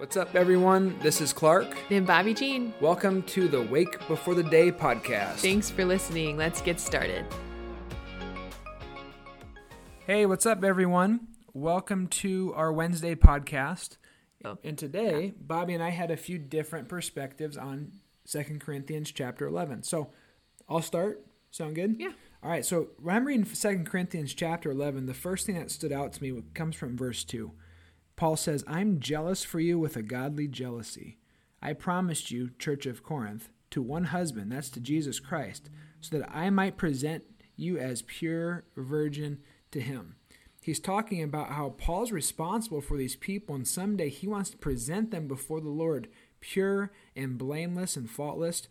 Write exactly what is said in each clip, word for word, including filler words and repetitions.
What's up, everyone? This is Clark. And Bobby Jean. Welcome to the Wake Before the Day podcast. Thanks for listening. Let's get started. Hey, what's up, everyone? Welcome to our Wednesday podcast. Oh, and today, yeah. Bobby and I had a few different perspectives on Second Corinthians chapter eleven. So I'll start. Sound good? Yeah. All right. So when I'm reading Second Corinthians chapter eleven, the first thing that stood out to me comes from verse two. Paul says, "I'm jealous for you with a godly jealousy. I promised you, Church of Corinth, to one husband," that's to Jesus Christ, "so that I might present you as pure virgin to him." He's talking about how Paul's responsible for these people, and someday he wants to present them before the Lord, pure and blameless and faultless.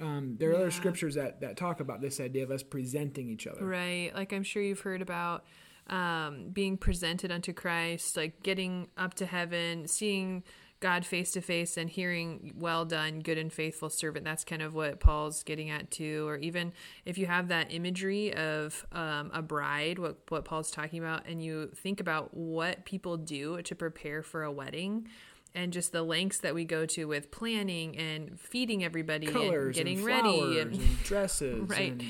Um, there are yeah. other scriptures that, that talk about this idea of us presenting each other. Right, like I'm sure you've heard about Um, being presented unto Christ, like getting up to heaven, seeing God face to face and hearing, "Well done, good and faithful servant." That's kind of what Paul's getting at too. Or even if you have that imagery of um, a bride, what, what Paul's talking about, and you think about what people do to prepare for a wedding and just the lengths that we go to with planning and feeding everybody, colors and getting and ready and, and dresses. Right. And-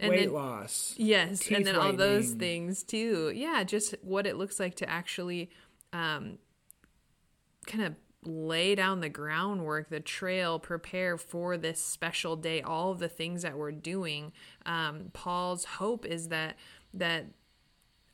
And Weight then, loss. Yes, and then all lightening. Those things too. Yeah, just what it looks like to actually um, kind of lay down the groundwork, the trail, prepare for this special day, all of the things that we're doing. Um, Paul's hope is that that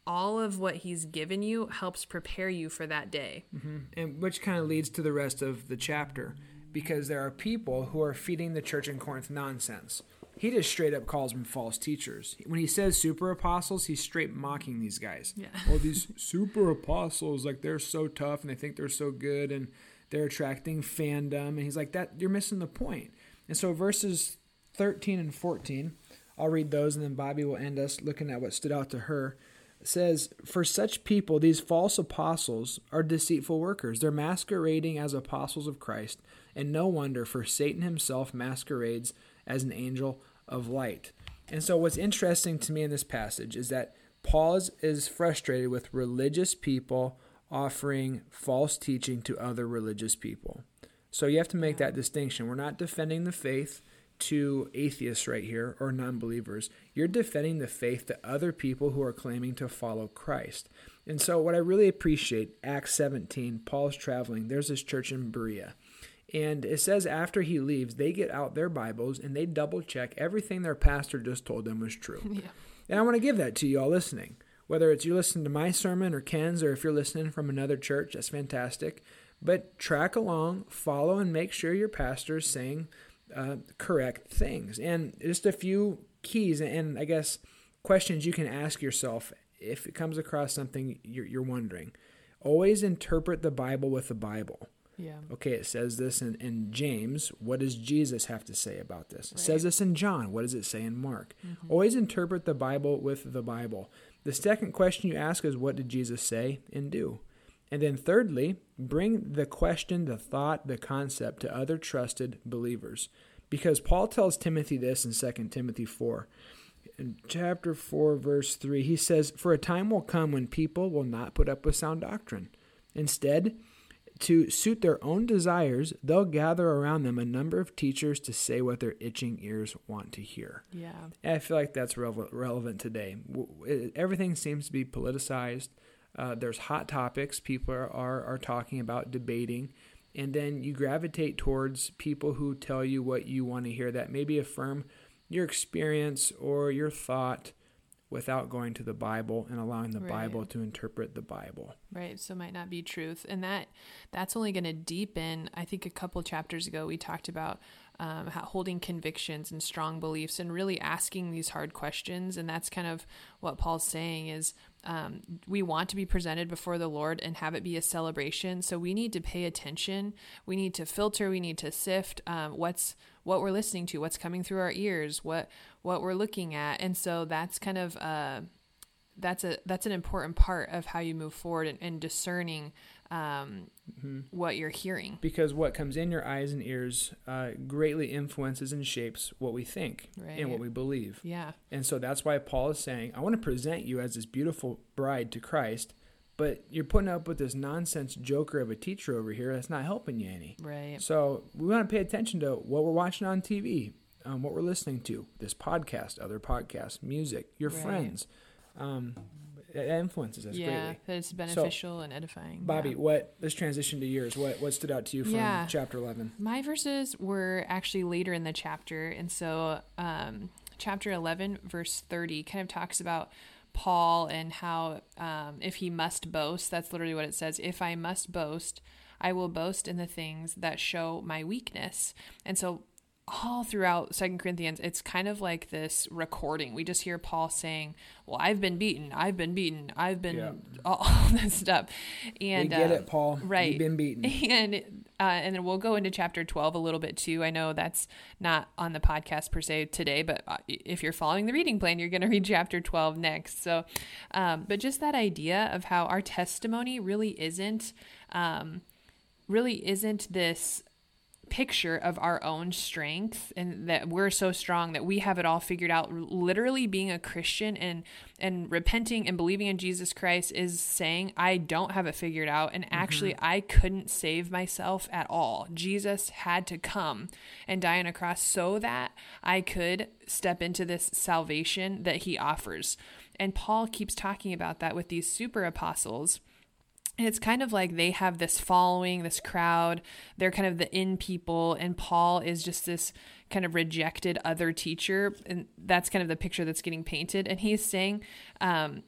all of what he's given you helps prepare you for that day. Mm-hmm. And which kind of leads to the rest of the chapter, because there are people who are feeding the church in Corinth nonsense. He just straight up calls them false teachers. When he says super apostles, he's straight mocking these guys. Yeah. Well, these super apostles, like they're so tough and they think they're so good and they're attracting fandom. And he's like, that you're missing the point. And so verses thirteen and fourteen, I'll read those and then Bobby will end us looking at what stood out to her. It says, "For such people, these false apostles are deceitful workers. They're masquerading as apostles of Christ. And no wonder, for Satan himself masquerades as an angel of light." And so what's interesting to me in this passage is that Paul is, is frustrated with religious people offering false teaching to other religious people. So you have to make that distinction. We're not defending the faith to atheists right here or non-believers. You're defending the faith to other people who are claiming to follow Christ. And so what I really appreciate, Acts seventeen, Paul's traveling. There's this church in Berea. And it says after he leaves, they get out their Bibles and they double check everything their pastor just told them was true. Yeah. And I want to give that to you all listening. Whether it's you listen to my sermon or Ken's, or if you're listening from another church, that's fantastic. But track along, follow, and make sure your pastor is saying uh, correct things. And just a few keys and I guess questions you can ask yourself if it comes across something you're, you're wondering. Always interpret the Bible with the Bible. Yeah. Okay, it says this in, in James. What does Jesus have to say about this? It right. says this in John. What does it say in Mark? Mm-hmm. Always interpret the Bible with the Bible. The second question you ask is, what did Jesus say and do? And then thirdly, bring the question, the thought, the concept to other trusted believers. Because Paul tells Timothy this in Second Timothy four. In chapter four, verse three, he says, "For a time will come when people will not put up with sound doctrine. Instead, to suit their own desires, they'll gather around them a number of teachers to say what their itching ears want to hear." Yeah. And I feel like that's re- relevant today. Everything seems to be politicized. Uh, there's hot topics people are, are, are talking about, debating. And then you gravitate towards people who tell you what you want to hear that maybe affirm your experience or your thought without going to the Bible and allowing the right. Bible to interpret the Bible. Right, so it might not be truth. And that that's only going to deepen. I think a couple chapters ago we talked about um, how holding convictions and strong beliefs and really asking these hard questions. And that's kind of what Paul's saying is um, we want to be presented before the Lord and have it be a celebration. So we need to pay attention. We need to filter. We need to sift um, what's what we're listening to, what's coming through our ears, what what we're looking at. And so that's kind of uh, that's a that's an important part of how you move forward and, and discerning um, mm-hmm. what you're hearing. Because what comes in your eyes and ears uh, greatly influences and shapes what we think right. and what we believe. Yeah. And so that's why Paul is saying, I want to present you as this beautiful bride to Christ, But you're putting up with this nonsense joker of a teacher over here that's not helping you any. Right. So we want to pay attention to what we're watching on T V, um, what we're listening to, this podcast, other podcasts, music, your right. friends. Um, it influences us yeah, greatly. Yeah, that it's beneficial so, and edifying. Bobby, yeah. what let's transition to yours. What what stood out to you from yeah. chapter eleven? My verses were actually later in the chapter. And so um, chapter eleven, verse thirty, kind of talks about Paul and how um, if he must boast, that's literally what it says. If I must boast, I will boast in the things that show my weakness. And so all throughout Second Corinthians, it's kind of like this recording. We just hear Paul saying, well, I've been beaten. I've been beaten. I've been yeah. all, all this stuff. And we get um, it, Paul. Right. You've been beaten. And uh, and then we'll go into chapter twelve a little bit too. I know that's not on the podcast per se today, but if you're following the reading plan, you're going to read chapter twelve next. So, um, but just that idea of how our testimony really isn't, um, really isn't this picture of our own strength and that we're so strong that we have it all figured out. Literally being a Christian and and repenting and believing in Jesus Christ is saying, I don't have it figured out, and actually mm-hmm. I couldn't save myself at all. Jesus had to come and die on a cross so that I could step into this salvation that he offers. And Paul keeps talking about that with these super apostles. And it's kind of like they have this following, this crowd. They're kind of the in people, and Paul is just this kind of rejected other teacher. And that's kind of the picture that's getting painted. And he's saying, um,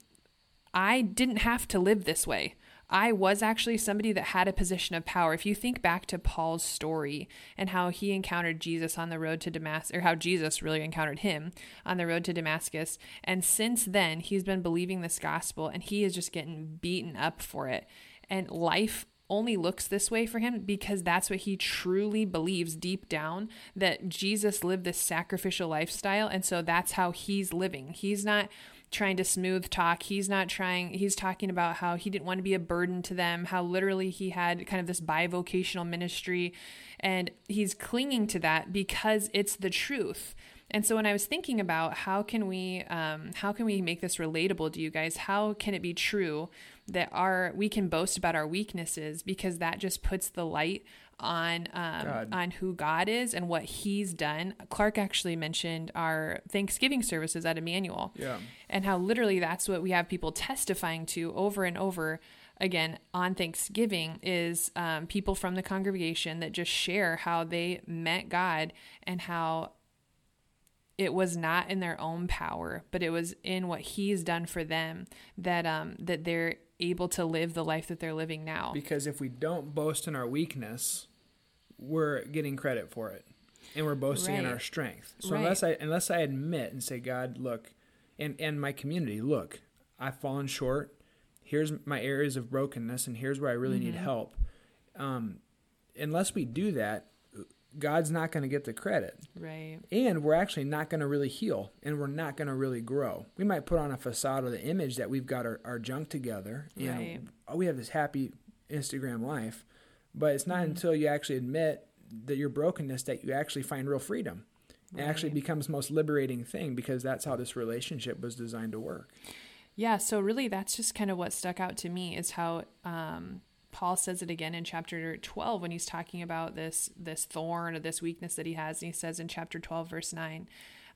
I didn't have to live this way. I was actually somebody that had a position of power. If you think back to Paul's story and how he encountered Jesus on the road to Damascus, or how Jesus really encountered him on the road to Damascus. And since then, he's been believing this gospel, and he is just getting beaten up for it. And life only looks this way for him because that's what he truly believes deep down, that Jesus lived this sacrificial lifestyle. And so that's how he's living. He's not trying to smooth talk. He's not trying, he's talking about how he didn't want to be a burden to them, how literally he had kind of this bivocational ministry, and he's clinging to that because it's the truth. And so when I was thinking about how can we, um, how can we make this relatable to you guys? How can it be true that our, we can boast about our weaknesses, because that just puts the light on, um, on who God is and what he's done. Clark actually mentioned our Thanksgiving services at Emmanuel yeah. and how literally that's what we have people testifying to over and over again on Thanksgiving is um, people from the congregation that just share how they met God and how it was not in their own power, but it was in what he's done for them that um, that they're able to live the life that they're living now. Because if we don't boast in our weakness, we're getting credit for it, and we're boasting right. in our strength. So right. unless I unless I admit and say, God, look, and, and my community, look, I've fallen short. Here's my areas of brokenness, and here's where I really mm-hmm. need help. Um, unless we do that, God's not going to get the credit. Right. And we're actually not going to really heal, and we're not going to really grow. We might put on a facade or the image that we've got our, our junk together. You right. know, oh, we have this happy Instagram life, but it's not mm-hmm. until you actually admit that your brokenness that you actually find real freedom. Right. It actually becomes the most liberating thing, because that's how this relationship was designed to work. Yeah. So really that's just kind of what stuck out to me is how, um, Paul says it again in chapter twelve when he's talking about this this thorn or this weakness that he has. And he says in chapter twelve, verse nine,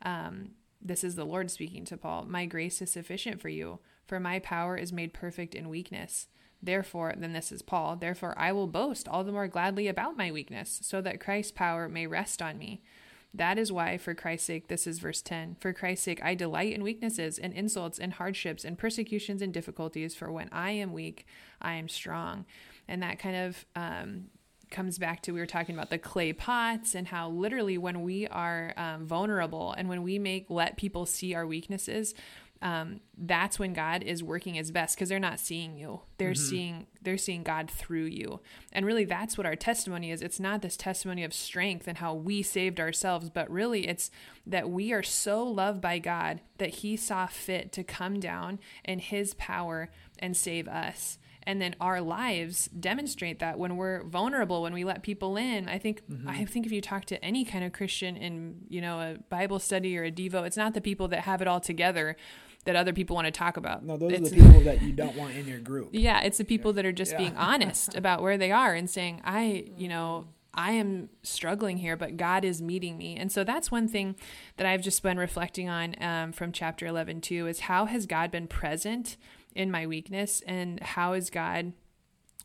um, this is the Lord speaking to Paul, my grace is sufficient for you, for my power is made perfect in weakness. Therefore, then this is Paul, therefore I will boast all the more gladly about my weakness, so that Christ's power may rest on me. That is why, for Christ's sake, this is verse ten, for Christ's sake, I delight in weaknesses and insults and hardships and persecutions and difficulties, for when I am weak, I am strong. And that kind of um, comes back to, we were talking about the clay pots and how literally when we are um, vulnerable and when we make, let people see our weaknesses, um, that's when God is working his best, because they're not seeing you. They're mm-hmm. seeing, they're seeing God through you. And really that's what our testimony is. It's not this testimony of strength and how we saved ourselves, but really it's that we are so loved by God that he saw fit to come down in his power and save us. And then our lives demonstrate that when we're vulnerable, when we let people in. I think mm-hmm. I think if you talk to any kind of Christian in, you know, a Bible study or a Devo, it's not the people that have it all together that other people want to talk about. No, those it's, are the people that you don't want in your group. Yeah, it's the people yeah. that are just yeah. being honest about where they are and saying, I, you know, I am struggling here, but God is meeting me. And so that's one thing that I've just been reflecting on um, from chapter eleven, too, is how has God been present in my weakness, and how is God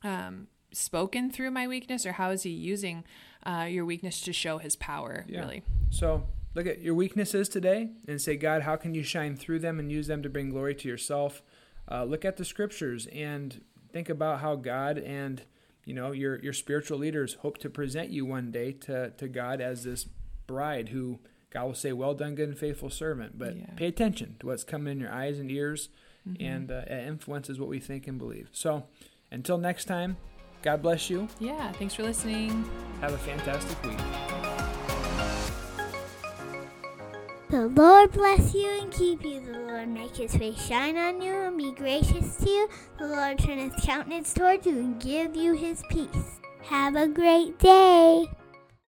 um, spoken through my weakness, or how is he using uh, your weakness to show his power, yeah. really? So look at your weaknesses today and say, God, how can you shine through them and use them to bring glory to yourself? Uh, look at the scriptures and think about how God and you know, your your spiritual leaders hope to present you one day to, to God as this bride who God will say, well done, good and faithful servant. But yeah. pay attention to what's coming in your eyes and ears, mm-hmm. and uh, it influences what we think and believe. So until next time, God bless you. Yeah, thanks for listening. Have a fantastic week. The Lord bless you and keep you. The Lord make his face shine on you and be gracious to you. The Lord turn his countenance toward you and give you his peace. Have a great day.